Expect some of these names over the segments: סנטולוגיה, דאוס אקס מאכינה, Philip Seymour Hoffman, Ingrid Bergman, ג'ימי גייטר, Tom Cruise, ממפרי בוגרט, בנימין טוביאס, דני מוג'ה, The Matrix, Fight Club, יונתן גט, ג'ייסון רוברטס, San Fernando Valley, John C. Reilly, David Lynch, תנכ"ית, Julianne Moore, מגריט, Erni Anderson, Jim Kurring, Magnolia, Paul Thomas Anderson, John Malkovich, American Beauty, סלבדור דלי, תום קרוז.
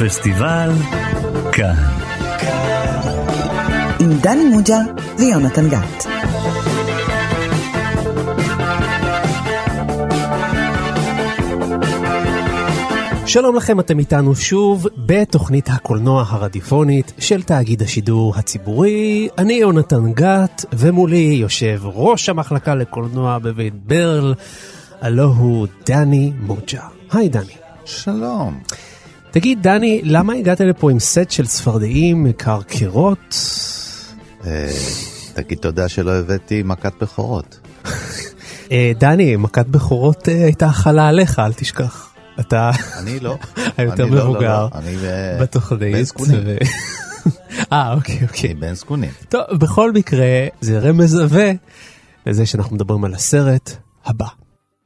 פסטיבל כאן עם דני מוג'ה ויונתן גט. שלום לכם, אתם איתנו שוב בתוכנית הקולנוע הרדיפונית של תאגיד השידור הציבורי. אני יונתן גט, ומולי יושב ראש המחלקה לקולנוע בבית ברל, הלא הוא דני מוג'ה. היי דני. שלום. תגיד דני, למה הגעת לפה עם סט של צפרדעים מקרקרות? תגיד תודה שלא הבאתי מכת בכורות. דני, מכת בכורות הייתה חלה עליך, אל תשכח. אתה היותר מבוגר בתוכנית. אוקיי. בן סקונים. טוב, בכל מקרה, זה רמז עווה לזה שאנחנו מדברים על הסרט הבא.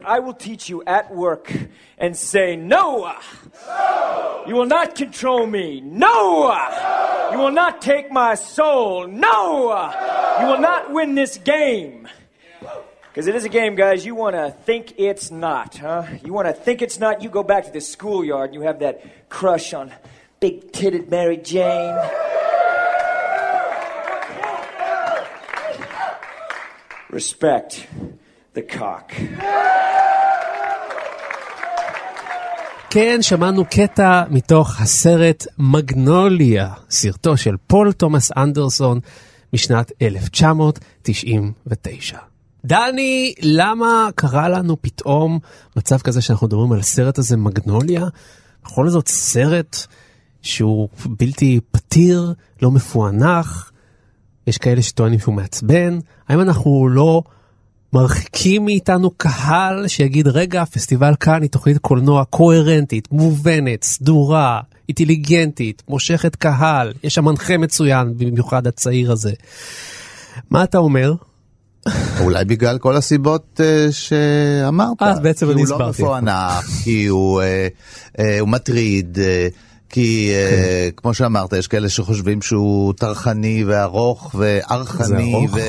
I will teach you at work and say no. No. You will not control me. No. No. You will not take my soul. No. No. You will not win this game. Because it is a game, guys. You want to think it's not, huh? You want to think it's not. You go back to the schoolyard and you have that crush on big-titted Mary Jane. Respect the cock. כן, שמענו קטע מתוך הסרט מגנוליה, סרטו של פול תומאס אנדרסון משנת 1999. דני, למה קרה לנו פתאום מצב כזה שאנחנו מדברים על הסרט הזה מגנוליה? בכל זאת סרט שהוא בלתי פתיר, לא מפוענח, יש כאלה שטוענים שהוא מעצבן. האם אנחנו לא מרחיקים מאיתנו קהל שיגיד, רגע, פסטיבל כאן היא תוכנית קולנוע קוהרנטית, מובנת, סדורה, אינטליגנטית, מושכת קהל, יש שם מנחה מצוין, במיוחד הצעיר הזה. מה אתה אומר? אולי בגלל כל הסיבות שאמרת. בעצם אני הסברתי. כי הוא לא מפוענח, כי הוא מטריד, כי כמו שאמרת, יש כאלה שחושבים שהוא טרחני וארוך וארחני וחסר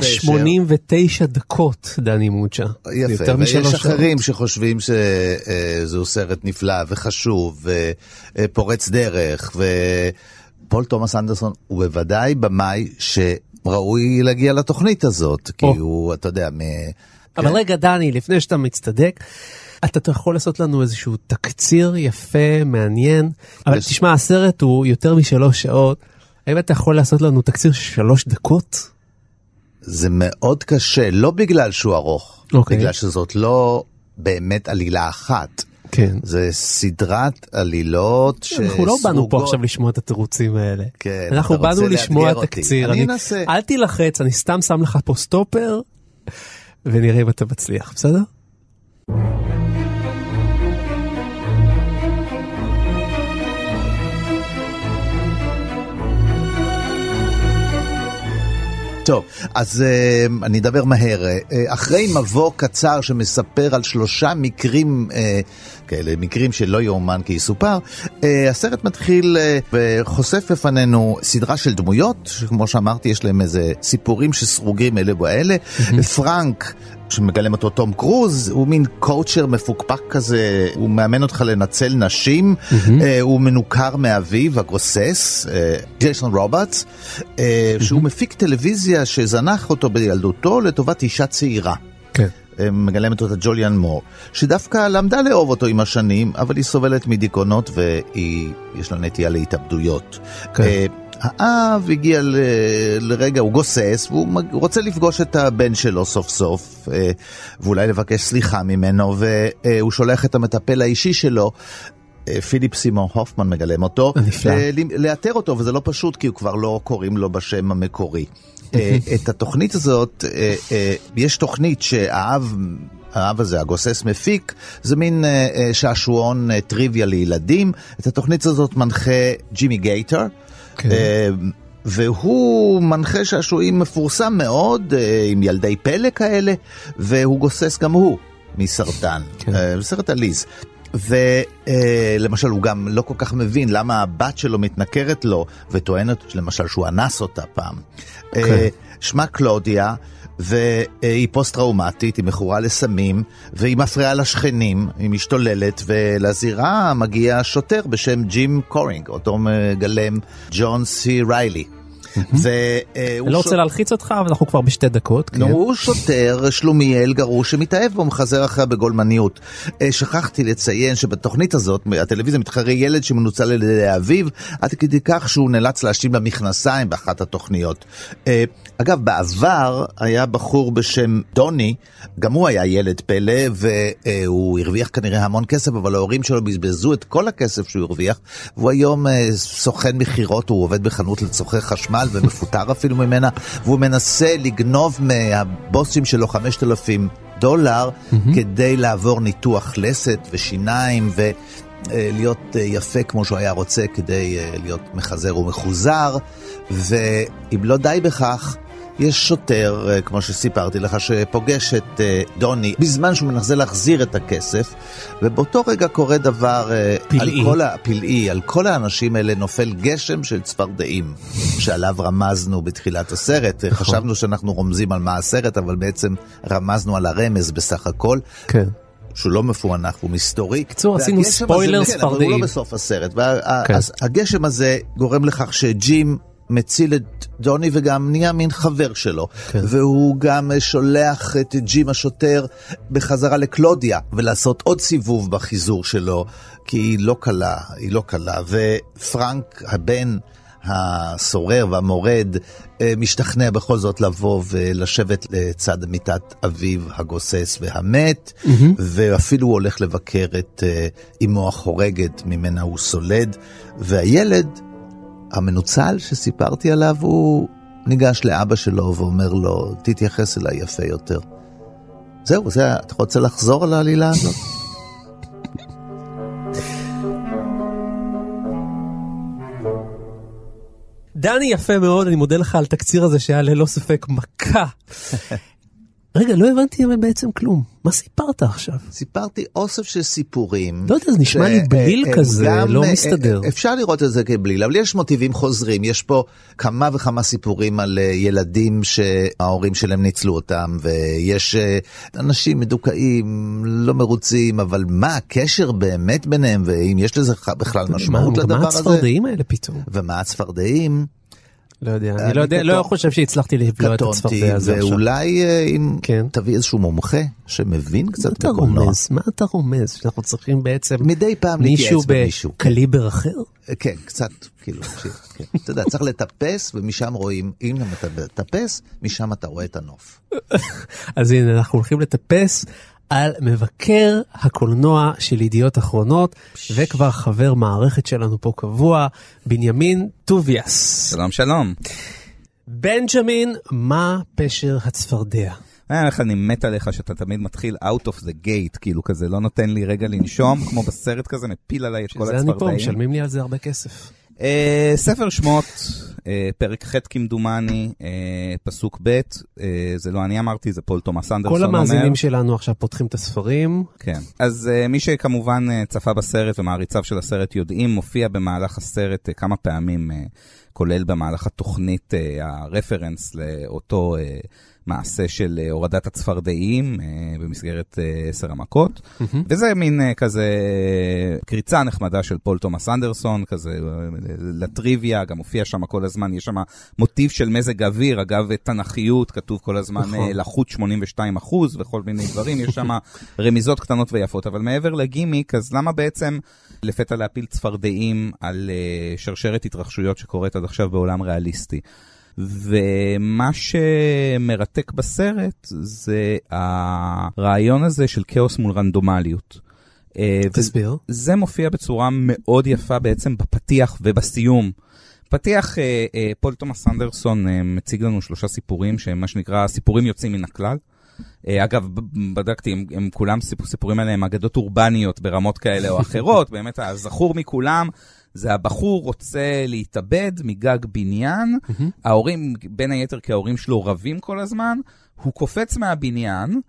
פשר. 189 דקות, דני מוג'ה. יפה, ויש אחרים שחושבים שזהו סרט נפלא וחשוב ופורץ דרך, ופול תומאס אנדרסון הוא בוודאי במאי שראוי להגיע לתוכנית הזאת, כי הוא, אתה יודע, אבל רגע דני, לפני שאתה מצטדק, אתה יכול לעשות לנו איזשהו תקציר יפה, מעניין, אבל תשמע, הסרט הוא יותר משלוש שעות, האם אתה יכול לעשות לנו תקציר של 3 דקות? זה מאוד קשה, לא בגלל שהוא ארוך, בגלל שזאת לא באמת עלילה אחת. כן. זה סדרת עלילות. אנחנו לא באנו פה עכשיו לשמוע את התירוצים האלה. כן, אנחנו באנו לשמוע תקציר. אני אנסה. אל תלחץ, אני סתם שם לך פה סטופר, ונראה אם אתה מצליח, בסדר? טוב, אז אני אדבר מהר. אחרי מבוא קצר שמספר על 3 מקרים, כאלה מקרים שלא יאומן כי יסופר, הסרט מתחיל וחושף בפנינו סדרה של דמויות, שכמו שאמרתי יש להם איזה סיפורים שסרוגים אלה ואלה. פרנק, שמגלם אותו תום קרוז, הוא מין קואוצ'ר מפוקפק כזה, הוא מאמן אותך לנצל נשים, הוא מנוכר מאביו הגוסס, ג'ייסון רוברטס, שהוא מפיק טלוויזיה שזנח אותו בילדותו לטובת אישה צעירה. כן. מגלמת אותה ג'וליאן מור, שדווקא למדה לאהוב אותו עם השנים, אבל היא סובלת מדיכאונות ויש לה נטייה להתאבדויות. כן. האב הגיע לרגע, הוא גוסס, והוא רוצה לפגוש את הבן שלו סוף סוף, ואולי לבקש סליחה ממנו, והוא שולח את המטפל האישי שלו, פיליפ סימור הופמן מגלם אותו, לאתר אותו, וזה לא פשוט, כי הוא כבר לא קוראים לו בשם המקורי. את התוכנית הזאת, יש תוכנית שהאב הזה, הגוסס מפיק, זה מין שעשועון טריוויה לילדים. את התוכנית הזאת מנחה ג'ימי גייטר, והוא מנחה שעשועים מפורסם מאוד, עם ילדי פלא כאלה, והוא גוסס גם הוא מסרטן, סרט עליז. ולמשל הוא גם לא כל כך מבין למה הבת שלו מתנכרת לו וטוענת למשל שהוא אנס אותה פעם. שמה קלודיה, והיא פוסט-טראומטית, היא מכורה לסמים, והיא מפריעה לשכנים, היא משתוללת, ולזירה מגיע שוטר בשם ג'ים קורינג, אותו מגלם ג'ון סי ריילי. אני לא רוצה להלחיץ אותך, אבל אנחנו כבר בשתי דקות. הוא שוטר שלומיאל גרוש שמתאהב בו, מחזר אחריה בגולמניות. שכחתי לציין שבתוכנית הזאת הטלוויזיה מתחרה ילד שמנוצל על ידי אביו, עד כדי כך שהוא נאלץ להשתים למכנסיים באחת התוכניות. אגב, בעבר היה בחור בשם דוני, גם הוא היה ילד פלא, והוא הרוויח כנראה המון כסף, אבל ההורים שלו בזבזו את כל הכסף שהוא הרוויח, והוא היום סוכן מכירות, הוא עובד בחנות לצורכי חשמל, ומפוטר אפילו ממנה, והוא מנסה לגנוב מהבוסים שלו $5,000 כדי לעבור ניתוח לסת ושיניים ולהיות יפה כמו שהוא היה רוצה כדי להיות מחזר ומחוזר. ואם לא די בכך, יש שוטר, כמו שסיפרתי לך, שפוגש את דוני בזמן שהוא מנסה להחזיר את הכסף, ובאותו רגע קורה דבר פלאי. על כל האנשים האלה נופל גשם של צפרדעים, שעליו רמזנו בתחילת הסרט. חשבנו שאנחנו רומזים על מה הסרט, אבל בעצם רמזנו על הרמז בסך הכל. כן. שהוא לא מפוענח, הוא מסתורי. קצור, עשינו ספוילר ספרדעים. כן, אבל הוא לא בסוף הסרט. הגשם הזה גורם לכך שג'ים מציל את דוני וגם נהיה מין חבר שלו, כן. והוא גם שולח את ג'ים השוטר בחזרה לקלודיה ולעשות עוד סיבוב בחיזור שלו, כי היא לא קלה. ופרנק הבן הסורר והמורד משתכנע בכל זאת לבוא ולשבת לצד מיטת אביו הגוסס והמת, ואפילו הוא הולך לבקר את אמו החורגת ממנה הוא סולד, והילד המנוצל שסיפרתי עליו, הוא ניגש לאבא שלו ואומר לו, תתייחס אליי יפה יותר. זהו, זה, אתה רוצה לחזור על העלילה הזאת? דני, יפה מאוד, אני מודה לך על תקציר הזה שהיה ללא ספק מכה. רגע, לא הבנתי בעצם כלום. מה סיפרת עכשיו? סיפרתי אוסף של סיפורים. לא יודע, זה נשמע לי בליל כזה, לא מסתדר. אפשר לראות את זה כבליל, אבל יש מוטיבים חוזרים. יש פה כמה וכמה סיפורים על ילדים שההורים שלהם ניצלו אותם, ויש אנשים מדוכאים, לא מרוצים, אבל מה הקשר באמת ביניהם, ואם יש לזה בכלל משמעות לדבר הזה? ומה הצפרדעים האלה פתאום? ומה הצפרדעים? לא יודע, אני לא חושב שהצלחתי לבלוע את הצפרדע הזה עכשיו. ואולי אם תביא איזשהו מומחה שמבין קצת בקולנוע. מה אתה רומז? שאנחנו צריכים בעצם מישהו בקליבר אחר? כן, קצת, כאילו, אתה יודע, צריך לטפס ומשם רואים, אם אתה מטפס, משם אתה רואה את הנוף. אז הנה, אנחנו הולכים לטפס על מבקר הקולנוע של ידיעות אחרונות, וכבר חבר מערכת שלנו פה קבוע, בנימין טוביאס. שלום שלום. בנג'מין, מה פשר הצפרדע? אני מת עליך שאתה תמיד מתחיל out of the gate, כאילו כזה, לא נותן לי רגע לנשום, כמו בסרט כזה, מפיל עליי את כל הצפרדעים. זה אני פה, משלמים לי על זה הרבה כסף. ספר שמות, פרק ח' כמדומני, פסוק ב', זה לא אני אמרתי, זה פול תומאס אנדרסון אומר. כל המאזינים שלנו עכשיו פותחים את הספרים. כן, אז מי שכמובן צפה בסרט ומעריציו של הסרט יודעים, מופיע במהלך הסרט כמה פעמים, כולל במהלך התוכנית הרפרנס לאותו מעשה של הורדת הצפרדעים במסגרת 10 המכות, וזה מין כזה קריצה נחמדה של פול תומאס אנדרסון, כזה לטריוויה, גם הופיע שם כל הזמן, יש שם מוטיב של מזג אוויר, אגב תנכיות, כתוב כל הזמן לחוט 82% וכל מיני דברים, יש שם רמיזות קטנות ויפות, אבל מעבר לגימיק, אז למה בעצם לפתע להפיל צפרדעים על שרשרת התרחשויות שקורית עד עכשיו בעולם ריאליסטי? ומה שמרתק בסרט זה הרעיון הזה של כאוס מול רנדומליות. תסביר. זה מופיע בצורה מאוד יפה בעצם בפתיח ובסיום. פתיח, פול תומאס אנדרסון מציג לנו 3 סיפורים, שמה שנקרא סיפורים יוצאים מן הכלל. אגב, בדקתי, הם כולם סיפורים עליהם אגדות אורבניות ברמות כאלה או אחרות, באמת הזכור מכולם, זה הבחור רוצה להתאבד מגג בניין, ההורים, בין היתר כי ההורים שלו רבים כל הזמן, הוא קופץ מהבניין,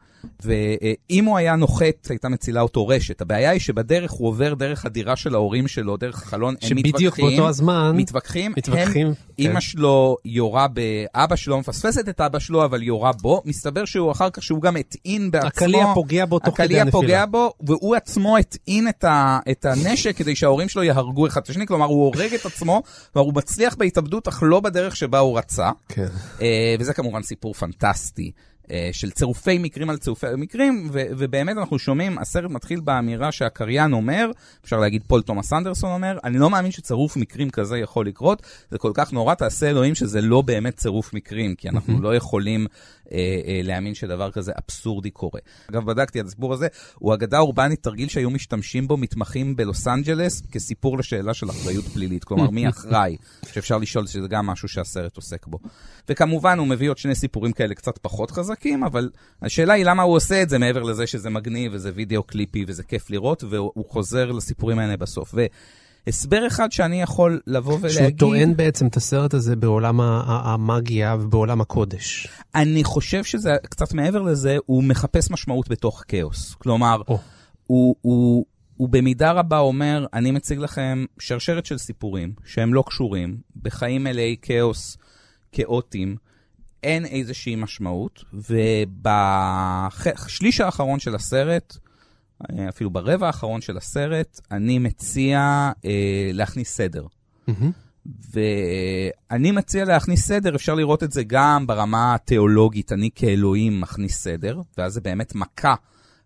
ואם הוא היה נוחת, הייתה מצילה אותו רשת. הבעיה היא שבדרך הוא עובר דרך הדירה של ההורים שלו, דרך החלון, הם מתווכחים. שבדיוק באותו הזמן. מתווכחים. אמא שלו יורה באבא שלו, מפספסת את אבא שלו, אבל יורה בו. מסתבר שהוא אחר כך שהוא גם הטעין בעצמו. הקליע פוגע בו תוך כדי נפילה. הקליע פוגע בו, והוא עצמו הטעין את הנשק, כדי שההורים שלו יהרגו אחד לשני. כלומר, הוא הורג את עצמו, והוא מצליח בהתאבדות, אך לא בדרך שבה הוא רצה. כן. וזה כמובן סיפור פנטסטי. של צירופי מקרים על צירופי מקרים, ובאמת אנחנו שומעים, הסרט מתחיל באמירה שהקריין אומר, אפשר להגיד פול תומאס אנדרסון אומר, אני לא מאמין שצירוף מקרים כזה יכול לקרות, זה כל כך נורא, תעשה אלוהים שזה לא באמת צירוף מקרים, כי אנחנו לא יכולים להאמין שדבר כזה אבסורדי קורה. אגב, בדקתי את הסיפור הזה, הוא אגדה אורבנית, תרגיל שהיו משתמשים בו מתמחים בלוס אנג'לס, כסיפור לשאלה של אחריות פלילית, כלומר מי אחראי, שאפשר לשאול שזה גם משהו שהסרט עוסק בו. וכמובן הוא מביא עוד שני סיפורים כאלה קצת פחות חזקים, אבל השאלה היא למה הוא עושה את זה, מעבר לזה שזה מגניב וזה וידאו קליפי וזה כיף לראות, והוא חוזר לסיפורים האלה בסוף. הסבר אחד שאני יכול לבוא ולהגיד... שהוא טוען בעצם את הסרט הזה בעולם המאגיה ובעולם הקודש. אני חושב שזה, קצת מעבר לזה, הוא מחפש משמעות בתוך כאוס. כלומר, הוא במידה רבה אומר, אני מציג לכם שרשרת של סיפורים שהם לא קשורים, בחיים מלאי כאוס, כאוטים, אין איזושהי משמעות, ובשליש האחרון של הסרט... אפילו ברבע האחרון של הסרט, אני מציע להכניס סדר. ואני מציע להכניס סדר, אפשר לראות את זה גם ברמה התיאולוגית, אני כאלוהים מכניס סדר, ואז זה באמת מכה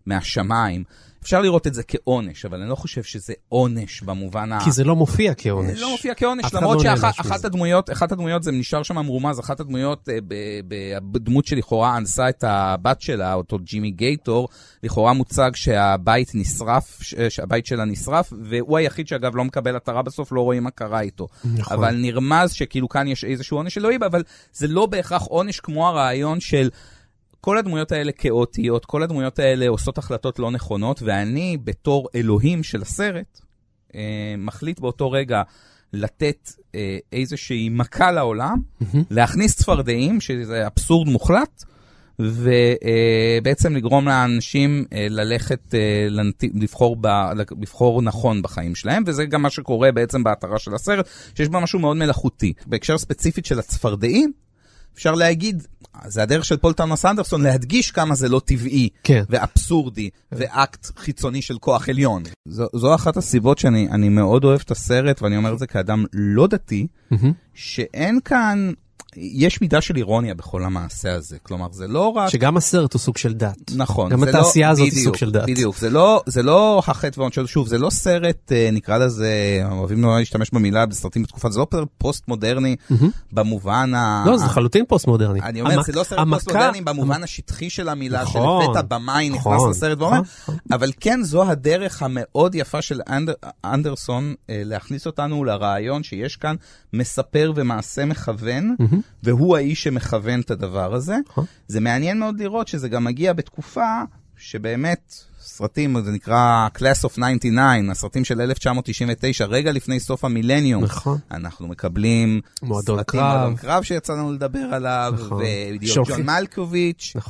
מהשמיים. אפשר לראות את זה כעונש, אבל אני לא חושב שזה עונש במובן כי זה לא מופיע כעונש. זה לא מופיע כעונש, למרות שאחת הדמויות, זה נשאר שם מרומז, אחת הדמויות, בדמות שלכאורה אנסה את הבת שלה, אותו ג'ימי גייטור, לכאורה מוצג שהבית נשרף, שהבית שלה נשרף, והוא היחיד שאגב לא מקבל התרה בסוף, לא רואים מה קרה איתו. אבל נרמז שכאילו כאן יש איזשהו עונש אלוהי, אבל זה לא בהכרח עונש כמו הרעיון של... כל הדמויות האלה כאוטיות, כל הדמויות האלה עושות החלטות לא נכונות, ואני בתור אלוהים של הסרט, מחליט באותו רגע לתת איזושהי מכה לעולם, להכניס צפרדעים, שזה אבסורד מוחלט, ובעצם לגרום לאנשים ללכת, לבחור נכון בחיים שלהם, וזה גם מה שקורה בעצם בהתרה של הסרט, שיש בה משהו מאוד מלאכותי. בהקשר ספציפית של הצפרדעים, אפשר להגיד, זה הדרך של פול תומאס אנדרסון להדגיש כמה זה לא טבעי, ואבסורדי, ואקט חיצוני של כוח עליון. זו אחת הסיבות שאני מאוד אוהב את הסרט, ואני אומר את זה כאדם לא דתי, שאין כאן, יש מידה של אירוניה בכל המעשה הזה. כלומר, זה לא רק... שגם הסרט הוא סוג של דת. נכון. גם התעשייה הזאת היא סוג של דת. בדיוק. זה לא החטא ועונשו. שוב, זה לא סרט, נקרא לזה, אוהבים לא להשתמש במילה בסרטים בתקופה, זה לא פוסט-מודרני במובן ה... לא, זה חלוטין פוסט-מודרני. אני אומר, זה לא סרט פוסט-מודרני במובן השטחי של המילה, שלפתע במאי נכנס לסרט ואומר, אבל כן, זו הדרך המאוד יפה של אנדרסון להכניס אותנו לרעיון שיש כאן מספר ומעשה מכוון. והוא האיש שמכוון את הדבר הזה. זה מעניין מאוד לראות שזה גם מגיע בתקופה שבאמת סרטים, זה נקרא Class of 99, הסרטים של 1999, רגע לפני סוף המילניום. אנחנו מקבלים מועדון קרב שיצאנו לדבר עליו, ג'ון מלקוביץ', American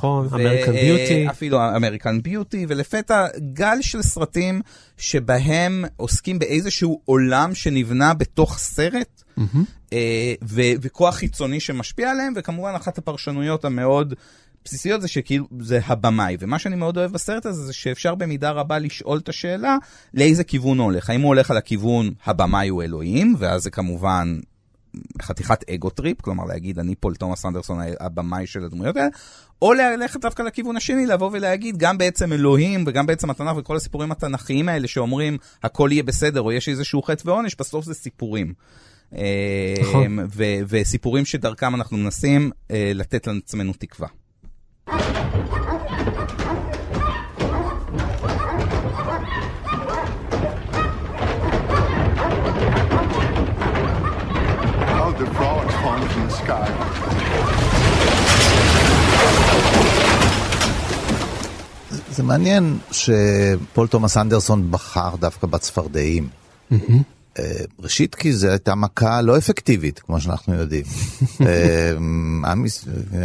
Beauty. אפילו American Beauty, ולפתע גל של סרטים שבהם עוסקים באיזשהו עולם שנבנה בתוך סרט, וכוח חיצוני שמשפיע עליהם, וכמובן אחת הפרשנויות המאוד בסיסיות זה שכאילו זה הבמאי, ומה שאני מאוד אוהב בסרט הזה זה שאפשר במידה רבה לשאול את השאלה לאיזה כיוון הולך, האם הוא הולך על הכיוון הבמאי הוא אלוהים, ואז זה כמובן חתיכת אגו טריפ, כלומר להגיד אני פול תומאס אנדרסון הבמאי של הדמויות האלה, או ללכת דווקא לכיוון השני, לבוא ולהגיד גם בעצם אלוהים וגם בעצם התנ"ך וכל הסיפורים התנ"כיים האלה שאומרים הכל יהיה בסדר או יש איזשהו חטא ועונש, בסוף זה סיפורים. וסיפורים שדרכם אנחנו מנסים לתת לעצמנו תקווה. The frogs falling from the sky. זה מעניין שפול תומאס אנדרסון בחר דווקא בצפרדעים. ראשית כי זו הייתה מכה לא אפקטיבית, כמו שאנחנו יודעים.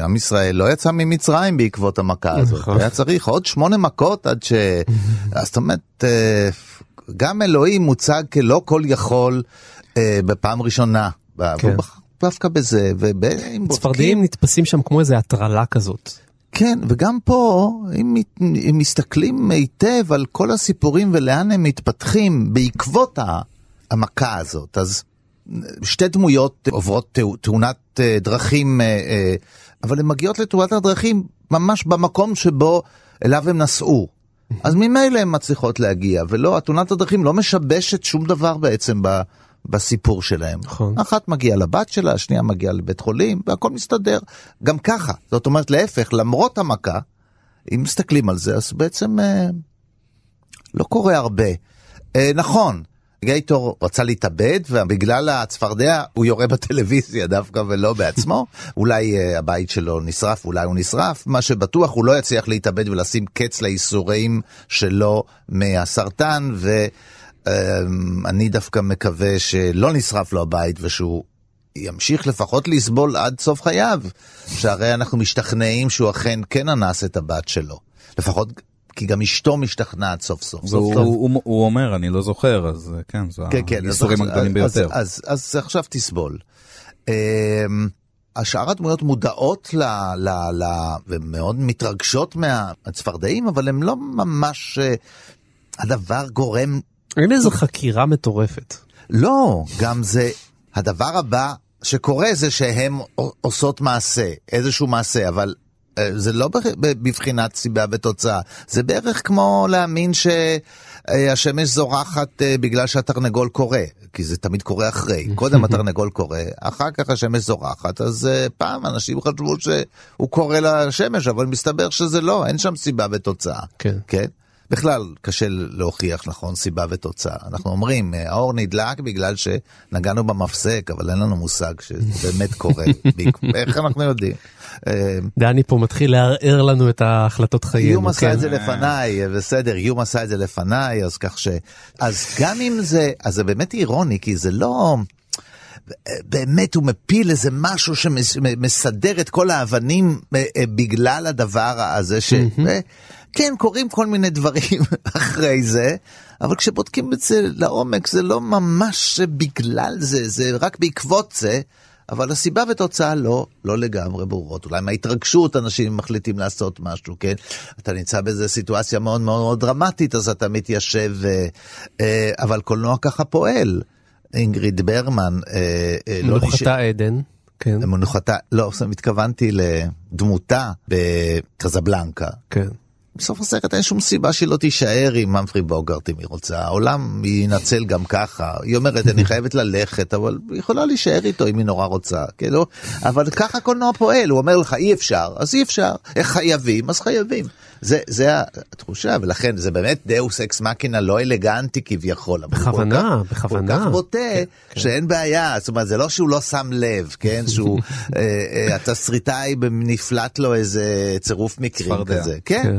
עם ישראל לא יצא ממצרים בעקבות המכה הזאת. היה צריך עוד 8 מכות עד ש... אז זאת אומרת, גם אלוהים מוצג כלא כל יכול בפעם ראשונה. דווקא בזה. הצפרדעים נתפסים שם כמו איזו הטרלה כזאת. כן, וגם פה, אם מסתכלים היטב על כל הסיפורים ולאן הם מתפתחים בעקבות המכה הזאת, אז שתי דמויות עוברות תאונת דרכים, אבל הן מגיעות לתאונת הדרכים ממש במקום שבו אליו הם נסעו. אז ממילא הן מצליחות להגיע, ולא, התאונת הדרכים לא משבשת שום דבר בעצם בסיפור שלהם. אחת מגיעה לבת שלה, השנייה מגיעה לבית חולים, והכל מסתדר. גם ככה. זאת אומרת, להפך, למרות המכה, אם מסתכלים על זה, אז בעצם לא קורה הרבה. נכון, גייטור רצה להתאבד, ובגלל הצפרדע הוא יורה בטלוויזיה דווקא ולא בעצמו. אולי הבית שלו נשרף, אולי הוא נשרף. מה שבטוח, הוא לא יצליח להתאבד ולשים קץ לאיסורים שלו מהסרטן, אני דווקא מקווה שלא נשרף לו הבית ושהוא ימשיך לפחות לסבול עד סוף חייו, שהרי אנחנו משתכנעים שהוא אכן כן אנס את הבת שלו, לפחות כי גם אשתו משתכנעת סוף סוף. הוא אומר, אני לא זוכר, אז כן, זה האיסורים הגדולים ביותר. אז עכשיו תסבול. השאר הדמויות מודעות ומאוד מתרגשות מהצפרדעים, אבל הם לא ממש, הדבר גורם אין איזו חקירה מטורפת. לא, גם זה, הדבר הבא שקורה זה שהן עושות מעשה, איזשהו מעשה, אבל זה לא בבחינת סיבה ותוצאה. זה בערך כמו להאמין שהשמש זורחת בגלל שהתרנגול קורה, כי זה תמיד קורה אחרי. קודם התרנגול קורה, אחר כך השמש זורחת, אז פעם אנשים חשבו שהוא קורא לשמש, אבל מסתבר שזה לא, אין שם סיבה ותוצאה. כן. כן? בכלל קשה להוכיח, נכון, סיבה ותוצאה. אנחנו אומרים, האור נדלק בגלל שנגענו במפסק, אבל אין לנו מושג שזה באמת קורה. איך אנחנו יודעים? דני פה מתחיל להערער לנו את ההחלטות חיים. יום עשה את זה לפניי, בסדר, יום עשה את זה לפניי, אז כך ש... אז גם אם זה... אז זה באמת אירוני, כי זה לא... באמת הוא מפיל איזה משהו שמסדר את כל האבנים בגלל הדבר הזה ש... כן, קוראים כל מיני דברים אחרי זה, אבל כשבודקים את זה לעומק, זה לא ממש בגלל זה, זה רק בעקבות זה, אבל הסיבה ותוצאה לא לגמרי ברורות. אולי מההתרגשות אנשים מחליטים לעשות משהו, כן? אתה נמצא באיזו סיטואציה מאוד מאוד דרמטית, אז אתה מתיישב, אבל קולנוע ככה פועל. אינגריד ברגמן... מנוחתה עדן. כן. מנוחתה, לא, התכוונתי לדמותה בקזבלנקה. כן. בסוף הסרט אין שום סיבה שהיא לא תישאר עם ממפרי בוגרט אם היא רוצה. העולם ינצל גם ככה. היא אומרת, אני חייבת ללכת, אבל היא יכולה להישאר איתו אם היא נורא רוצה. כאילו, אבל ככה קולנוע פועל. הוא אומר לך, אי אפשר, אז אי אפשר. חייבים, אז חייבים. זה התחושה, ולכן זה באמת דאוס אקס מאכינה לא אלגנטי כביכול. בכוונה, בכוונה. הוא כך בוטה שאין בעיה. זאת אומרת, זה לא שהוא לא שם לב, כן? שהוא התסריטאי נפלט לו איזה צירוף מקרים כזה. כן.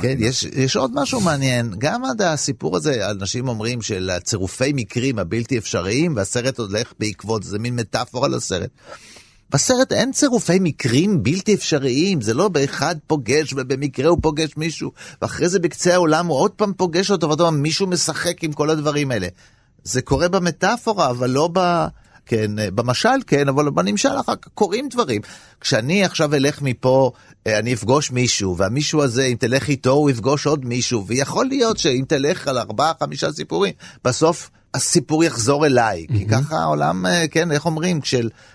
כן, יש עוד משהו מעניין. גם עד הסיפור הזה, אנשים אומרים של צירופי מקרים הבלתי אפשריים, והסרט הולך בעקבות, זה מין מטאפורה לסרט. בסרט אין צירופי מקרים בלתי אפשריים, זה לא באחד פוגש ובמקרה הוא פוגש מישהו, ואחרי זה בקצה העולם הוא עוד פעם פוגש אותו, ואתה אומר, מישהו משחק עם כל הדברים האלה. זה קורה במטאפורה, אבל לא ב... כן, במשל כן, אבל בנמשל אחר כך קוראים דברים. כשאני עכשיו אלך מפה, אני אפגוש מישהו, והמישהו הזה, אם תלך איתו, הוא יפגוש עוד מישהו, ויכול להיות שאם תלך על 4-5 סיפורים, בסוף הסיפור יחזור אליי, כי ככה העולם, כן, איך אומרים,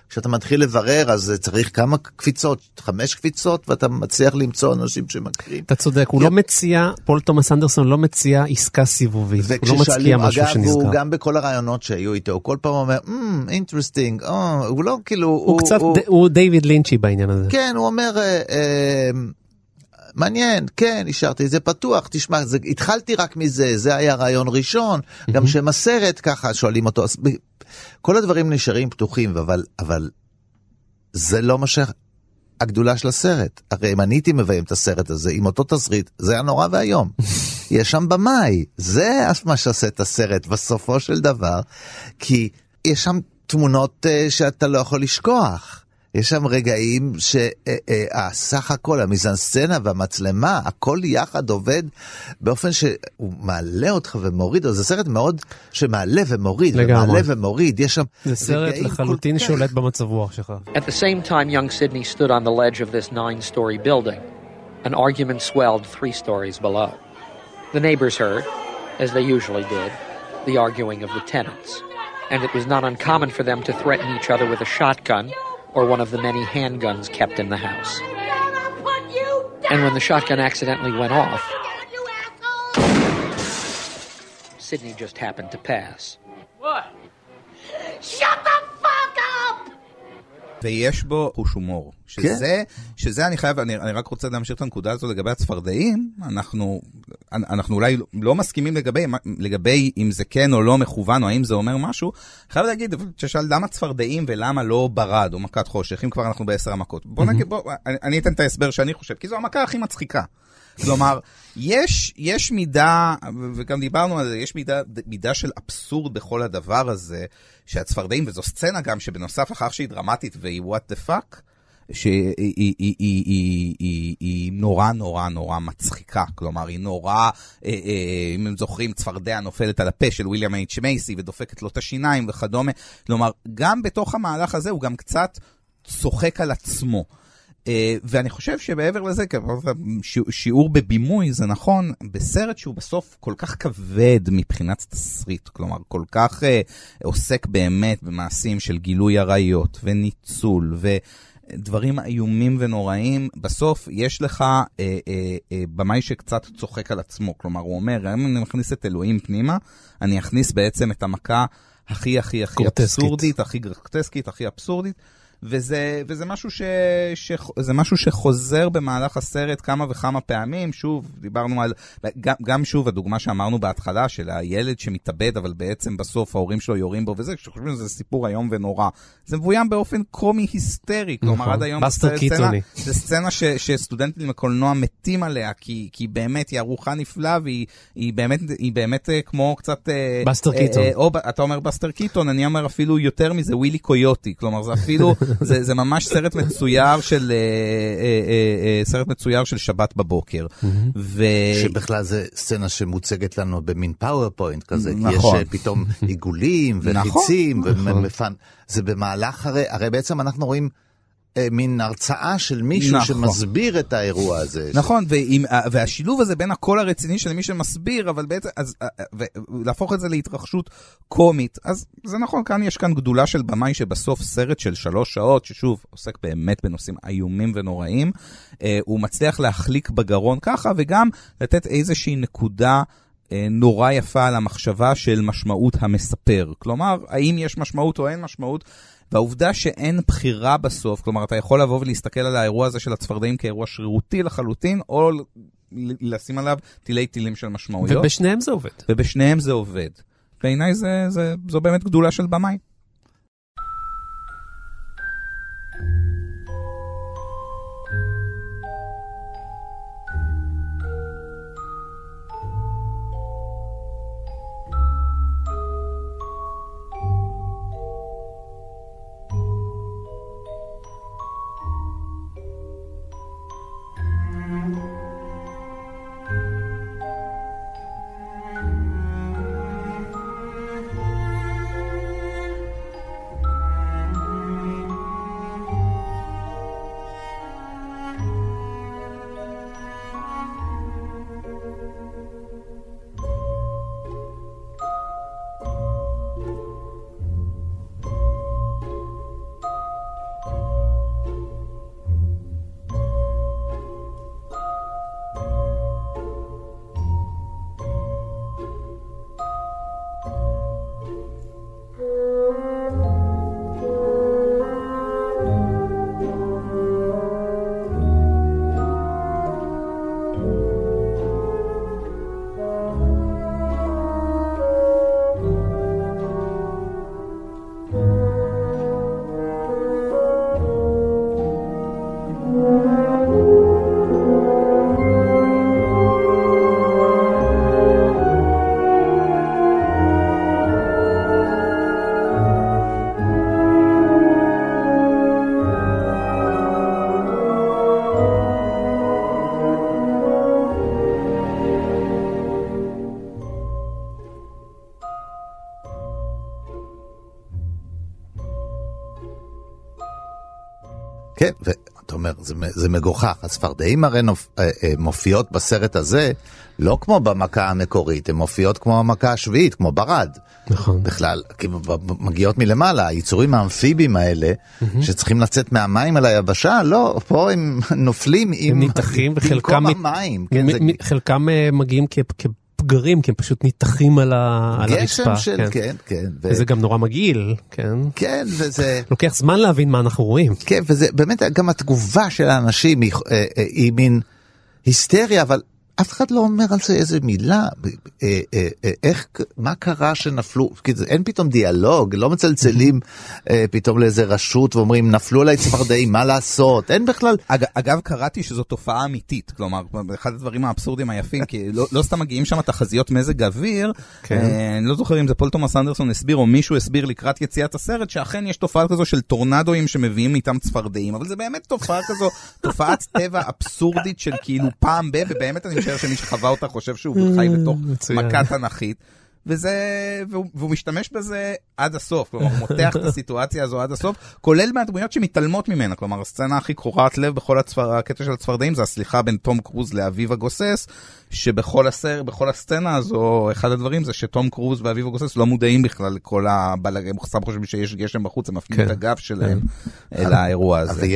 כשאתה מתחיל לברר, אז צריך כמה קפיצות, 5 קפיצות, ואתה מצליח למצוא אנשים שמקרים. אתה צודק, הוא לא מציע, פול תומאס אנדרסון לא מציע עסקה סיבובית, הוא לא מצליע משהו שנזכר. אגב, הוא גם בכל הרעיונות שהיו איתו, הוא כל פעם אומר, אינטרסטינג, הוא לא כאילו... הוא קצת, הוא דיוויד לינצ'י בעניין הזה. כן, הוא אומר... מעניין, כן, השארתי, זה פתוח, תשמע, התחלתי רק מזה, זה היה רעיון ראשון, גם שם הסרט, ככה שואלים אותו, כל הדברים נשארים פתוחים, אבל זה לא מה שהגדולה של הסרט, הרי אם אני הייתי מביים את הסרט הזה, עם אותו תסריט, זה היה נורא והיום. יש שם במאי, זה מה שעושה את הסרט בסופו של דבר, כי יש שם תמונות שאתה לא יכול לשכוח, יש שם רגעים שסך הכל, המזנסצנה והמצלמה, הכל יחד עובד באופן שהוא מעלה אותך ומוריד, זה סרט מאוד שמעלה ומוריד, ומעלה ומוריד, יש שם רגעים כל כך. זה סרט לחלוטין שולט במצב רוח שלך. At the same time, young Sidney stood on the ledge of this 9-story building. An argument swelled 3 stories below. The neighbors heard, as they usually did, the arguing of the tenants, and it was not uncommon for them to threaten each other with a shotgun or one of the many handguns kept in the house. And when the shotgun accidentally went off, Sidney just happened to pass. What? Shut the fuck up! ויש בו חוש הומור. שזה אני חייב, אני רק רוצה להמשיך את הנקודה הזו לגבי הצפרדעים, אנחנו אולי לא מסכימים לגבי אם זה כן או לא מכוון, או האם זה אומר משהו, חייב להגיד, ששאל למה צפרדעים ולמה לא ברד, או מכת חושך, אם כבר אנחנו ב10 מכות. בוא נגיד, אני אתן את ההסבר שאני חושב, כי זו המכה הכי מצחיקה. כלומר, יש מידה, וגם דיברנו על זה, יש מידה של אבסורד בכל הדבר הזה, שהצפרדעים, וזו סצנה גם שבנוסף אחר שהיא דרמטית, והיא what the fuck, שהיא נורא נורא נורא מצחיקה, כלומר היא נורא, אם הם זוכרים, צפרדע נופלת על הפה של וויליאם אייץ' מייסי ודופקת לו את השיניים וכדומה, כלומר גם בתוך המהלך הזה הוא גם קצת צוחק על עצמו, ואני חושב שבעבר לזה שיעור בבימוי זה נכון בסרט שהוא בסוף כל כך כבד מבחינת תסריט, כלומר כל כך עוסק באמת במעשים של גילוי עריות וניצול ו דברים איומים ונוראים, בסוף יש לך במאי שקצת צוחק על עצמו, כלומר הוא אומר, אם אני מכניס את אלוהים פנימה, אני אכניס בעצם את המכה הכי הכי הכי אבסורדית, הכי גרקטסקית, הכי אבסורדית, וזה משהו שחוזר במהלך הסרט כמה וכמה פעמים, שוב, דיברנו על, גם שוב, הדוגמה שאמרנו בהתחלה, של הילד שמתאבד, אבל בעצם בסוף ההורים שלו יורים בו, וזה, כשחושבים שזה סיפור היום ונורא, זה מבוים באופן קומי היסטרי, כלומר עד היום, זה סצנה שסטודנטים לקולנוע מתים עליה, כי באמת היא ארוחה נפלאה, והיא באמת כמו קצת, אתה אומר בסטר קיטון, אני אומר אפילו יותר מזה, ווילי קויוטי, כלומר זה אפילו זה ממש סרט מצויר של שבת בבוקר. שבכלל זה סצנה שמוצגת לנו במין פאורפוינט כזה, כי יש פתאום עיגולים וחיצים ומפן. זה במהלך הרי בעצם אנחנו רואים מין הרצאה של מישהו שמסביר את האירוע הזה. נכון, והשילוב הזה בין הקול הרציני של מי שמסביר, אבל בעצם, להפוך את זה להתרחשות קומית, אז זה נכון, כאן יש כאן גדולה של במאי שבסוף סרט של 3 שעות, ששוב, עוסק באמת בנושאים איומים ונוראים, הוא מצליח להחליק בגרון ככה, וגם לתת איזושהי נקודה נורא יפה על המחשבה של משמעות המספר. כלומר, האם יש משמעות או אין משמעות, והעובדה שאין בחירה בסוף, כלומר, אתה יכול לבוא ולהסתכל על האירוע הזה של הצפרדעים כאירוע שרירותי לחלוטין, או לשים עליו טילי טילים של משמעויות. ובשניהם זה עובד. בעיניי זו באמת גדולה של במאי. כן, ואתה אומר, זה מגוחך. הספרדאים הרי מופיעות בסרט הזה, לא כמו במכה המקורית, הן מופיעות כמו המכה השביעית, כמו ברד. נכון. בכלל, מגיעות מלמעלה, היצורים האמפיבים האלה, שצריכים לצאת מהמים על היבשה, לא, פה הם נופלים עם... ניתחים, וחלקם... חלקם מגיעים פגרים, כי הם פשוט ניתחים על הרצפה. כן, כן. וזה גם נורא מגעיל, כן? כן, וזה... לוקח זמן להבין מה אנחנו רואים. כן, וזה באמת גם התגובה של האנשים היא מין היסטריה, אבל אף אחד לא אומר על זה איזה מילה, איך, מה קרה שנפלו, אין פתאום דיאלוג, לא מצלצלים פתאום לאיזה רשות ואומרים, נפלו עליי צפרדעים, מה לעשות, אין בכלל. אגב, קראתי שזו תופעה אמיתית, כלומר, אחד הדברים האבסורדים היפים, כי לא סתם מגיעים שם תחזיות מזג אוויר, אני לא זוכר אם זה פול תומאס אנדרסון הסביר, או מישהו הסביר לקראת יציאת הסרט, שאכן יש תופעה כזו של טורנדואים שמביאים איתם צפרדעים, אבל זה באמת תופעה כזו, תופעת טבע אבסורדית של כאילו פעם ב, ובאמת אני שמי שחווה אותה חושב שהוא חי בתוך מכה תנכית, והוא משתמש בזה עד הסוף, כלומר, הוא מותח את הסיטואציה הזו עד הסוף, כולל מהדמויות שמתעלמות ממנה, כלומר, הסצנה הכי קורעת לב בכל הקטע של הצפרדעים, זה הסליחה בין תום קרוז לאביב הגוסס, שבכל הסצנה הזו, אחד הדברים זה שתום קרוז ואביב הגוסס לא מודעים בכלל לכל הבלגים, הם חושבים שיש גשם בחוץ, הם מפנים את הגב שלהם אל האירוע הזה.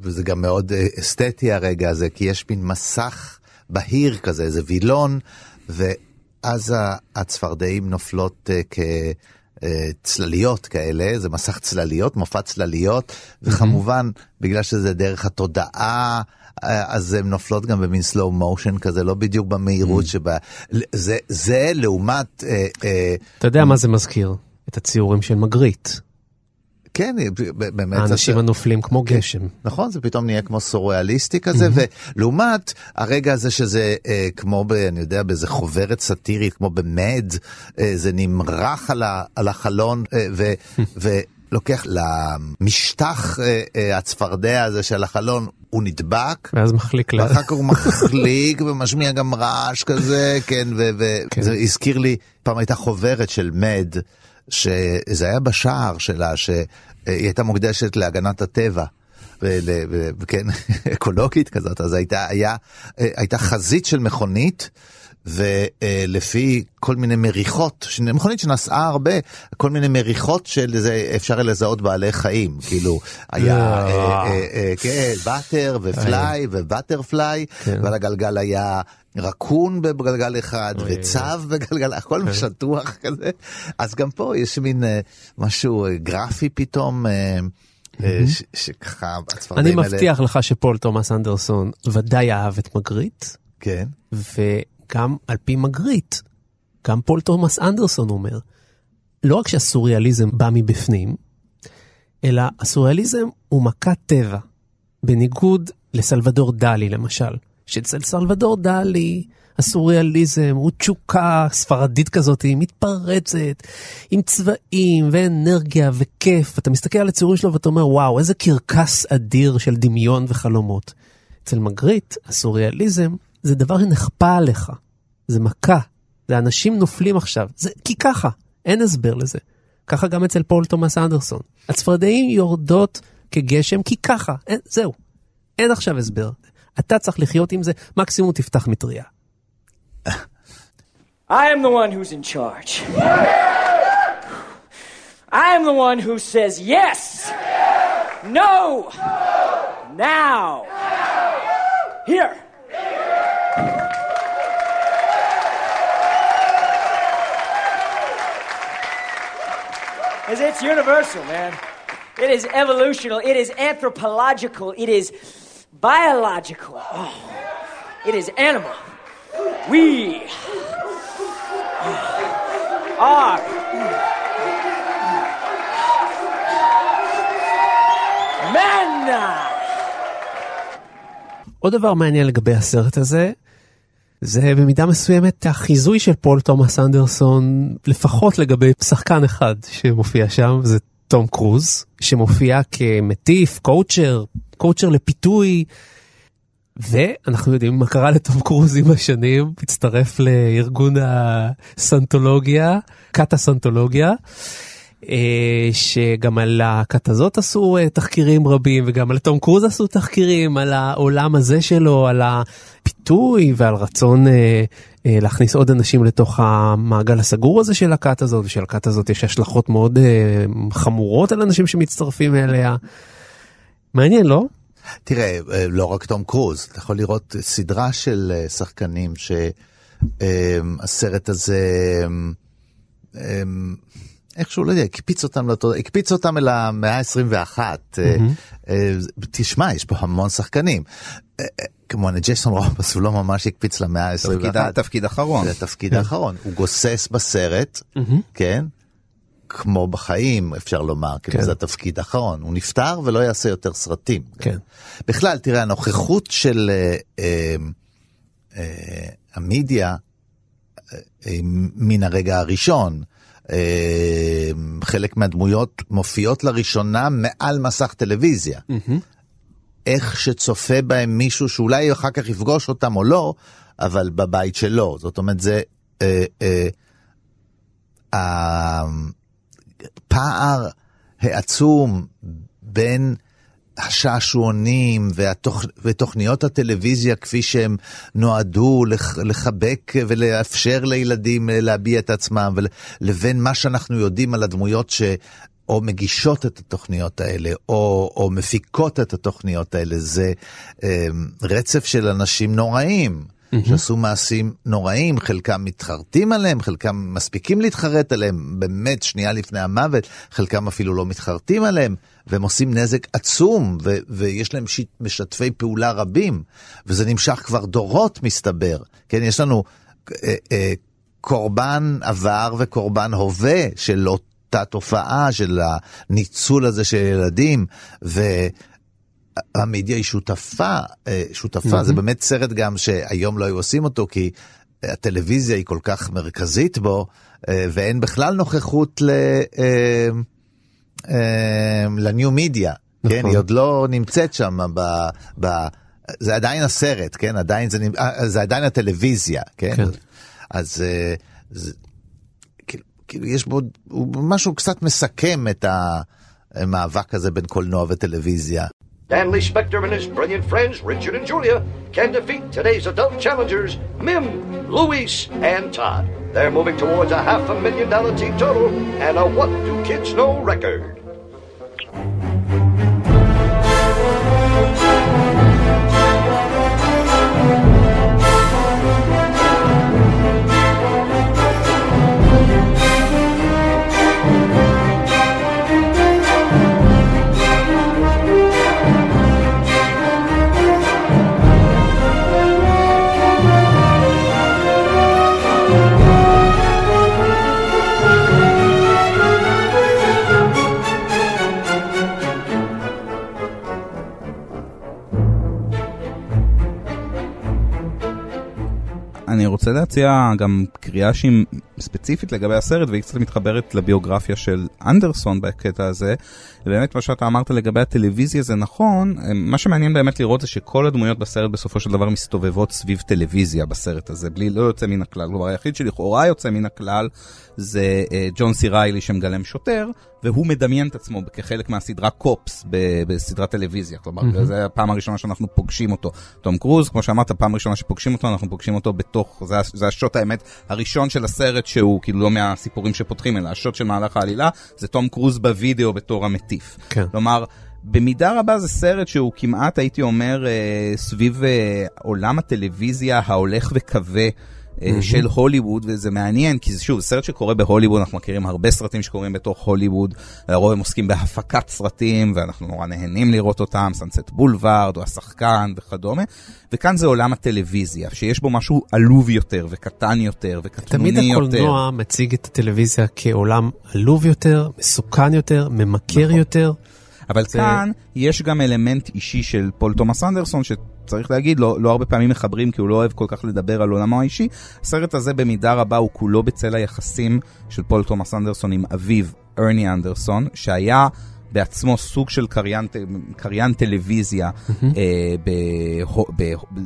וזה גם מאוד אסתטי הרגע הזה, כי יש מין מסך בהיר כזה, איזה וילון, ואז הצפרדעים נופלות כצלליות כאלה, זה מסך צלליות, מופע צלליות, וכמובן, בגלל שזה דרך התודעה, אז הן נופלות גם במין סלואו מושן כזה, לא בדיוק במהירות שבה, זה לעומת... אתה יודע מה זה מזכיר? את הציורים של מגריט. כן, באמת. האנשים הנופלים כמו גשם. נכון, זה פתאום נהיה כמו סוריאליסטי כזה, ולעומת הרגע הזה שזה כמו, אני יודע, באיזה חוברת סטירית, כמו במד, זה נמרח על החלון, ולוקח למשטח הצפרדע הזה של החלון, הוא נדבק, ואז מחליק לה. ואחר כך הוא מחליק ומשמיע גם רעש כזה, כן, וזה הזכיר לי, פעם הייתה חוברת של מד, שזה היה בשער שלה, שהיא הייתה מוקדשת להגנת הטבע, וכן, אקולוגית כזאת, אז הייתה חזית של מכונית, ולפי כל מיני מריחות, מכונית שנסעה הרבה, כל מיני מריחות של אפשר לזהות בעלי חיים, כאילו, היה באטר ופליי ובאטרפליי, ועל הגלגל היה... רקון בגלגל אחד, וצב בגלגל, הכל משטוח כזה. אז גם פה יש מין משהו גרפי פתאום, שככה... אני מבטיח לך שפול תומאס אנדרסון ודאי אהב את מגריט, וגם על פי מגריט, גם פול תומאס אנדרסון אומר, לא רק שהסוריאליזם בא מבפנים, אלא הסוריאליזם הוא מכת טבע, בניגוד לסלבדור דלי למשל, שאצל סלבדור דלי, הסוריאליזם, הוא תשוקה ספרדית כזאת, היא מתפרצת, עם צבעים ואנרגיה וכיף, ואתה מסתכל על הציורים שלו ואתה אומר, וואו, איזה קרקס אדיר של דמיון וחלומות. אצל מגריט, הסוריאליזם, זה דבר שנחפה עליך, זה מכה, זה אנשים נופלים עכשיו, זה, כי ככה, אין הסבר לזה. ככה גם אצל פול תומאס אנדרסון. הצפרדעים יורדות כגשם, כי ככה, אין, זהו, אין עכשיו הסבר. אתה צריך לחיות עם זה, מקסימום תפתח מטריה. I am the one who's in charge. I am the one who says yes. No. Now. Here. Because it's universal, man. It is evolutional, it is anthropological, it is biological. Oh, it is animal. We are men. עוד דבר מעניין לגבי הסרט הזה, זה במידה מסוימת החיזוי של פול תומאס אנדרסון, לפחות לגבי שחקן אחד שמופיע שם, זה תום קרוז, שמופיע כמטיף, קואוצ'ר לפיתוי, ואנחנו יודעים מה קרה לתום קרוז עם השנים, הצטרף לארגון הסנטולוגיה, קאט הסנטולוגיה, שגם על הכת הזאת עשו תחקירים רבים, וגם על תום קרוז עשו תחקירים, על העולם הזה שלו, על הפיתוי ועל רצון להכניס עוד אנשים לתוך המעגל הסגור הזה של הכת הזאת, ושל הכת הזאת יש השלכות מאוד חמורות על אנשים שמצטרפים אליה. מעניין, לא? תראה, לא רק תום קרוז, אתה יכול לראות סדרה של שחקנים שהסרט הזה איכשהו, לא יודע, הקפיץ אותם אל המאה ה-21. תשמע, יש פה המון שחקנים. כמובן, ג'ייסון רובס, הוא לא ממש הקפיץ למאה ה-21. תפקיד אחרון. זה תפקיד האחרון. הוא גוסס בסרט, כן? כמו בחיים, אפשר לומר, כי זה התפקיד האחרון. הוא נפטר ולא יעשה יותר סרטים. בכלל, תראה, הנוכחות של המדיה מן הרגע הראשון, חלק מהדמויות מופיעות לראשונה מעל מסך טלוויזיה. איך שצופה בהם מישהו שאולי אחר כך יפגוש אותם או לא, אבל בבית שלו. זאת אומרת, זה הפער העצום בין השעשועונים ותוכניות הטלוויזיה כפי שהם נועדו לחבק ולאפשר לילדים להביע את עצמם, לבין מה שאנחנו יודעים על הדמויות שאו מגישות את התוכניות האלה או מפיקות את התוכניות האלה. זה רצף של אנשים נוראים שעשו מעשים נוראים, חלקם מתחרטים עליהם, חלקם מספיקים להתחרט עליהם באמת שנייה לפני המוות, חלקם אפילו לא מתחרטים עליהם, והם עושים נזק עצום, ויש להם משתפי פעולה רבים, וזה נמשך כבר דורות מסתבר. כן, יש לנו קורבן עבר וקורבן הווה של אותה תופעה, של הניצול הזה של ילדים, ו... המדיה היא שותפה, זה באמת סרט גם שהיום לא היו עושים אותו, כי הטלוויזיה היא כל כך מרכזית בו, ואין בכלל נוכחות לניו מדיה, כן, היא עוד לא נמצאת שם, זה עדיין הסרט, כן, זה עדיין הטלוויזיה, כן, אז כאילו יש בו משהו קצת מסכם את המאבק הזה בין קולנוע וטלוויזיה. Stanley Spector and his brilliant friends, Richard and Julia, can defeat today's adult challengers, Mim, Luis, and Todd. They're moving towards a $500,000 team total and a What Do Kids Know record. אני רוצה להציע גם קריאה שהיא ספציפית לגבי הסרט, והיא קצת מתחברת לביוגרפיה של אנדרסון בקטע הזה. באמת מה שאתה אמרת לגבי הטלוויזיה זה נכון, מה שמעניין באמת לראות זה שכל הדמויות בסרט בסופו של דבר מסתובבות סביב טלוויזיה בסרט הזה, בלי לא יוצא מן הכלל. כלומר, היחיד שלכאורה יוצא מן הכלל זה ג'ון סי ריילי שמגלם שוטר, והוא מדמיין את עצמו כחלק מהסדרה קופס בסדרת טלוויזיה. כלומר, זה הפעם הראשונה שאנחנו פוגשים אותו. תום קרוז, כמו שאמרת, הפעם הראשונה שפוגשים אותו, אנחנו פוגשים אותו בתוך, זה השוט האמת הראשון של הסרט שהוא כאילו לא מהסיפורים שפותחים, אלא השוט של מהלך העלילה, זה תום קרוז בווידאו בתור המטיף. כלומר, במידה רבה זה סרט שהוא כמעט, הייתי אומר, סביב עולם הטלוויזיה ההולך וקווה, של הוליווד, וזה מעניין, כי שוב, סרט שקורה בהוליווד, אנחנו מכירים הרבה סרטים שקורים בתוך הוליווד, הרוב הם עוסקים בהפקת סרטים, ואנחנו נורא נהנים לראות אותם, סנסט בולווארד, או השחקן, וכדומה, וכאן זה עולם הטלוויזיה, שיש בו משהו עלוב יותר, וקטן יותר, וקטנוני יותר. תמיד הקולנוע מציג את הטלוויזיה כעולם עלוב יותר, מסוכן יותר, ממכר יותר. אבל כאן יש גם אלמנט אישי של פול תומאס אנדרסון, שצריך להגיד, לא הרבה פעמים מחברים, כי הוא לא אוהב כל כך לדבר על עולמו האישי. הסרט הזה במידה רבה הוא כולו בצל היחסים של פול תומאס אנדרסון עם אביו, ארני אנדרסון, שהיה בעצמו סוג של קריין טלוויזיה,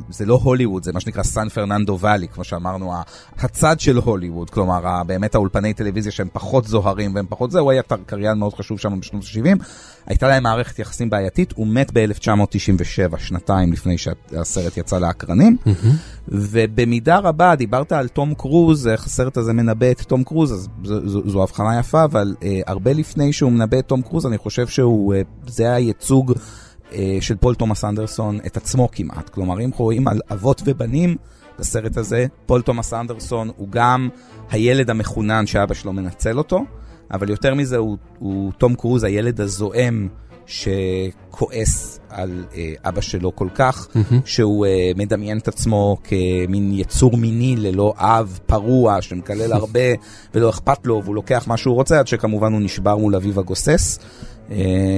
זה לא הוליווד, זה מה שנקרא סן פרננדו ואלי, כמו שאמרנו, הצד של הוליווד, כלומר, באמת האולפני טלוויזיה שהם פחות זוהרים והם פחות זה, הוא היה קריין מאוד חשוב שם בשנות ה-70, הייתה להם מערכת יחסים בעייתית, הוא מת ב-1997, שנתיים לפני שהסרט יצא להקרנים, ובמידה רבה, דיברת על תום קרוז, איך הסרט הזה מנבא את תום קרוז, אז זו הבחנה יפה, אבל הרבה לפני שהוא מנבא את תום קרוז, אני חושב שזה הייצוג של פול תומאס אנדרסון את עצמו כמעט, כלומר, אם רואים על אבות ובנים, בסרט הזה, פול תומאס אנדרסון הוא גם הילד המכונן שאבא שלו מנצל אותו, אבל יותר מזה הוא תום קרוז, הילד הזועם שכועס על אבא שלו כל כך, שהוא מדמיין את עצמו כמין יצור מיני ללא אב פרוע, שמקלל הרבה ולא אכפת לו, והוא לוקח מה שהוא רוצה, עד שכמובן הוא נשבר מול אביו הגוסס,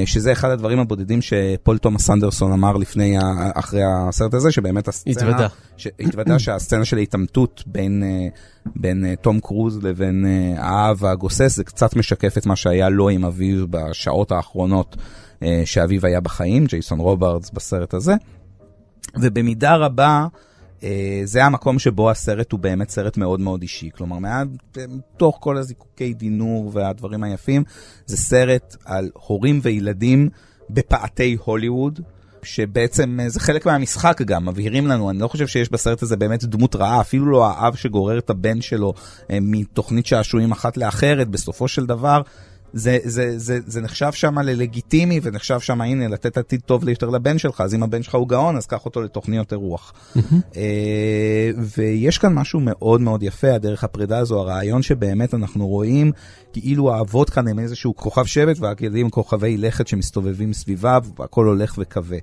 שזה אחד הדברים הבודדים שפול תומאס אנדרסון אמר לפני, אחרי הסרט הזה, שבאמת הסצנה, התוודע שהסצנה של ההתאמתות בין תום קרוז לבין האב הגוסס, זה קצת משקף את מה שהיה לו עם אביו בשעות האחרונות שאביו היה בחיים, ג'ייסון רוברטס בסרט הזה, ובמידה רבה זה המקום שבו הסרט הוא באמת סרט מאוד מאוד אישי, כלומר מתוך כל הזיקוקי דינור והדברים היפים, זה סרט על הורים וילדים בפאתי הוליווד, שבעצם זה חלק מהמשחק גם, מבהירים לנו, אני לא חושב שיש בסרט הזה באמת דמות רעה, אפילו לא האב שגורר את הבן שלו מתוכנית שעשועים אחת לאחרת, בסופו של דבר זה נחשב שם ללגיטימי, ונחשב שם, הנה, לתת עתיד טוב יותר לבן שלך, אז אם הבן שלך הוא גאון, אז קח אותו לתוכניות אירוח. ויש כאן משהו מאוד מאוד יפה, הדרך הפרידה הזו, הרעיון שבאמת אנחנו רואים, כאילו האבות כאן הם איזשהו כוכב שבט, והילדים כוכבי לכת שמסתובבים סביביו, והכל הולך וקווה.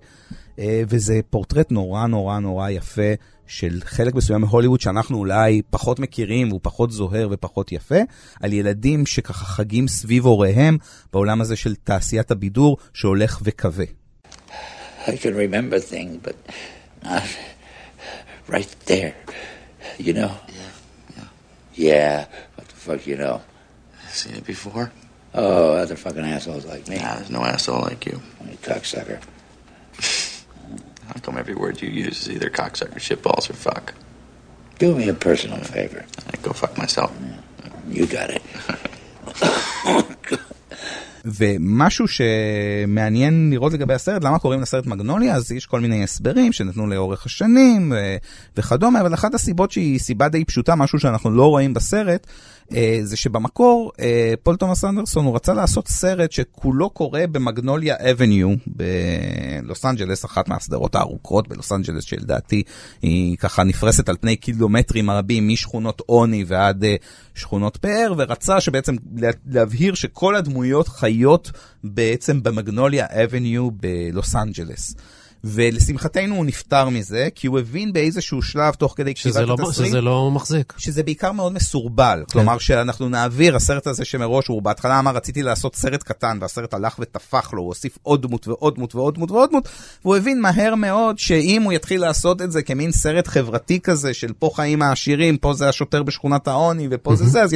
וזה פורטרט נורא נורא נורא יפה, של חלק מסוים מהוליווד שאנחנו אולי פחות מכירים, והוא פחות זוהר ופחות יפה, על ילדים שככה חגים סביב הוריהם, בעולם הזה של תעשיית הבידור, שהולך וקווה. I can remember things, but not right there. You know? Yeah, what the fuck, you know? I've seen it before. Oh, other fucking assholes like me. Nah, there's no asshole like you. You cocksucker. How come every word you use is either cocksucker, shitballs, or fuck? Do me a personal favor. I go fuck myself. You got it. ומשהו שמעניין לראות לגבי הסרט, למה קוראים לסרט מגנוליה, אז יש כל מיני הסברים שנתנו לאורך השנים וכדומה, אבל אחת הסיבות שהיא סיבה די פשוטה, משהו שאנחנו לא רואים בסרט, זה שבמקור פול תומאס אנדרסון הוא רצה לעשות סרט שכולו קורה במגנוליה אבניו בלוס אנג'לס, אחת מהסדרות הארוכות בלוס אנג'לס שלדעתי היא ככה נפרסת על פני קילומטרים רבים משכונות עוני ועד שכונות פאר, ורצה שבעצם להבהיר שכל הדמויות חיות בעצם במגנוליה אבניו בלוס אנג'לס. ולשמחתנו הוא נפטר מזה, כי הוא הבין באיזשהו שלב, תוך כדי כתיבת התסריט, שזה לא מחזיק. שזה בעיקר מאוד מסורבל. כלומר, שאנחנו נעביר, הסרט הזה שמראש, הוא בהתחלה אמר, רציתי לעשות סרט קטן, והסרט הלך וטפח לו, הוא הוסיף עוד דמות ועוד דמות ועוד דמות ועוד דמות, והוא הבין מהר מאוד, שאם הוא יתחיל לעשות את זה כמין סרט חברתי כזה, של פה חיים העשירים, פה זה השוטר בשכונת העוני, ופה זה זה, אז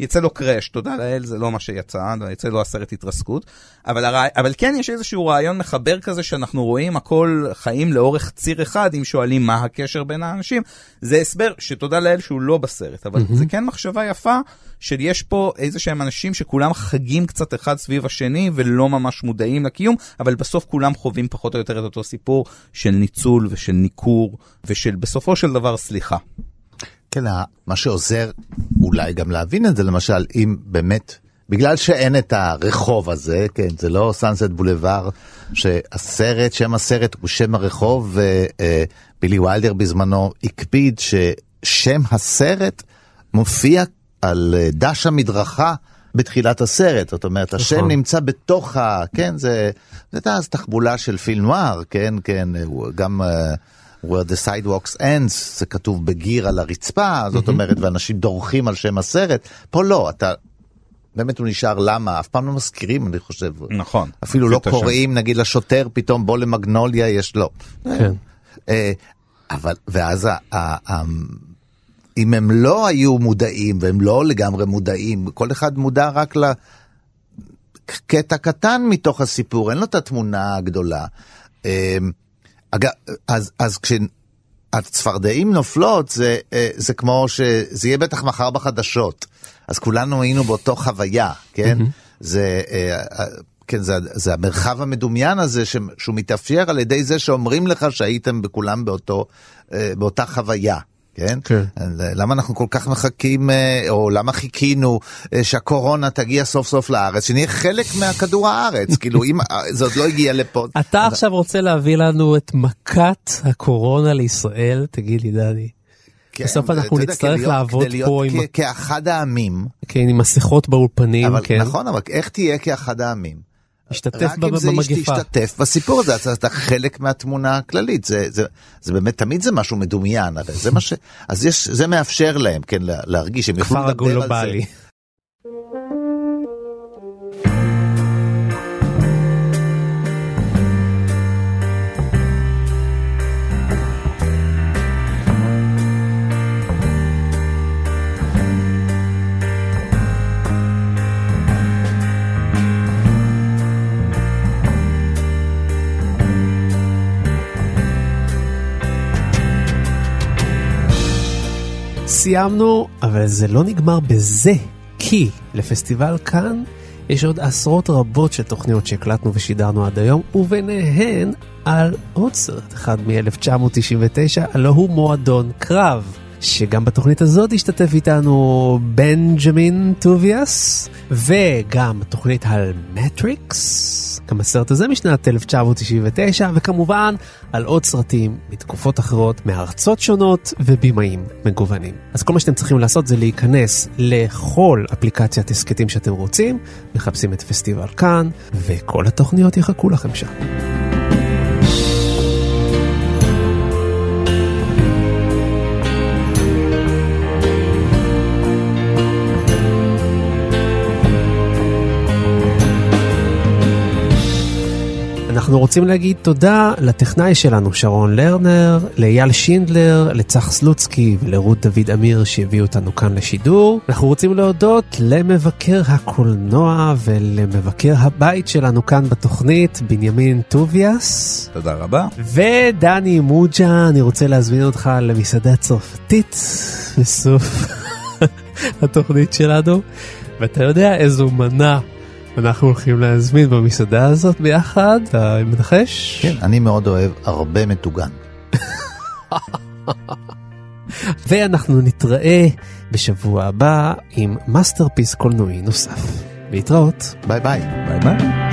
יצא לו קרש, תודה לאל, זה לא מה שיצא, יצא לו הסרט התרסקות, אבל כן יש איזשהו רעיון מחבר כזה, שאנחנו רואים הכל חיים לאורך ציר אחד, אם שואלים מה הקשר בין האנשים, זה הסבר שתודה לאל שהוא לא בסרט, אבל זה כן מחשבה יפה, של יש פה איזשהם אנשים שכולם חגים קצת אחד סביב השני, ולא ממש מודעים לקיום, אבל בסוף כולם חווים פחות או יותר את אותו סיפור, של ניצול ושל ניכור, ושל בסופו של דבר סליחה. כן, מה שעוזר אולי גם להבין את זה, למשל, אם באמת, בגלל שאין את הרחוב הזה, כן, זה לא סאנסט בולווארד, שהסרט, שם הסרט הוא שם הרחוב, ובילי ויילדר בזמנו הקפיד ששם הסרט מופיע על דש המדרכה בתחילת הסרט, זאת אומרת, השם נמצא בתוך ה... כן, זה אז תחבולה של פיל נואר, כן, כן, הוא גם... where the sidewalks ends, זה כתוב בגיר על הרצפה, זאת אומרת, ואנשים דורכים על שם הסרט. פה לא, אתה, באמת הוא נשאר למה, אף פעם לא מזכירים, אני חושב. נכון. אפילו לא קוראים, נגיד לשוטר, פתאום בוא למגנוליה, יש לא. כן. אבל, ואז, אם הם לא היו מודעים, והם לא לגמרי מודעים, כל אחד מודע רק ל... קטע קטן מתוך הסיפור, אין לו את התמונה הגדולה. אז כשהצפרדעים נופלות, זה כמו שזה יהיה בטח מחר בחדשות, אז כולנו היינו באותו חוויה, כן? זה המרחב המדומיין הזה שהוא מתאפשר על ידי זה שאומרים לך שהייתם בכולם באותה חוויה. כן? למה אנחנו כל כך מחכים, או למה חיכינו שהקורונה תגיע סוף סוף לארץ, שנהיה חלק מהכדור הארץ, כאילו אם זה עוד לא הגיע לפה. אתה עכשיו רוצה להביא לנו את מכת הקורונה לישראל, תגיד לי דני. בסוף אנחנו נצטרך לעבוד פה כאחד העמים. כן, עם מסכות באולפנים. נכון, אבל איך תהיה כאחד העמים? השתתף במגפה. רק אם זה השתתף בסיפור הזה, אז אתה חלק מהתמונה הכללית. זה באמת, תמיד זה משהו מדומיין. אז זה מאפשר להם, כן, להרגיש שהם יכולים לדבר על זה. סיימנו, אבל זה לא נגמר בזה, כי לפסטיבל כאן יש עוד עשרות רבות של תוכניות שהקלטנו ושידרנו עד היום, וביניהן על עוד סרט אחד מ-1999, הלא הוא מועדון קרב, שגם בתוכנית הזאת השתתף איתנו בנימין טוביאס, וגם תוכנית על מטריקס, גם הסרט הזה משנת 1999, וכמובן על עוד סרטים מתקופות אחרות, מארצות שונות ובימאים מגוונים. אז כל מה שאתם צריכים לעשות זה להיכנס לכל אפליקציית הסקטים שאתם רוצים, מחפשים את פסטיבל כאן, וכל התוכניות יחכו לכם שם. אנחנו רוצים להגיד תודה לטכנאי שלנו שרון לרנר, לאייל שינדלר, לצח סלוצקי ולרות דוד אמיר שהביאו אותנו כאן לשידור. אנחנו רוצים להודות למבקר הקולנוע ולמבקר הבית שלנו כאן בתוכנית, בנימין טוביאס. תודה רבה. ודני מוג'ה, אני רוצה להזמין אותך למסעדה צרפתית בסוף התוכנית שלנו. ואתה יודע איזו מנה אנחנו הולכים להזמין במסעדה הזאת ביחד, אתה מנחש? כן, אני מאוד אוהב הרבה מטוגן. ואנחנו נתראה בשבוע הבא עם מאסטרפיס קולנועי נוסף. להתראות. ביי ביי. ביי ביי.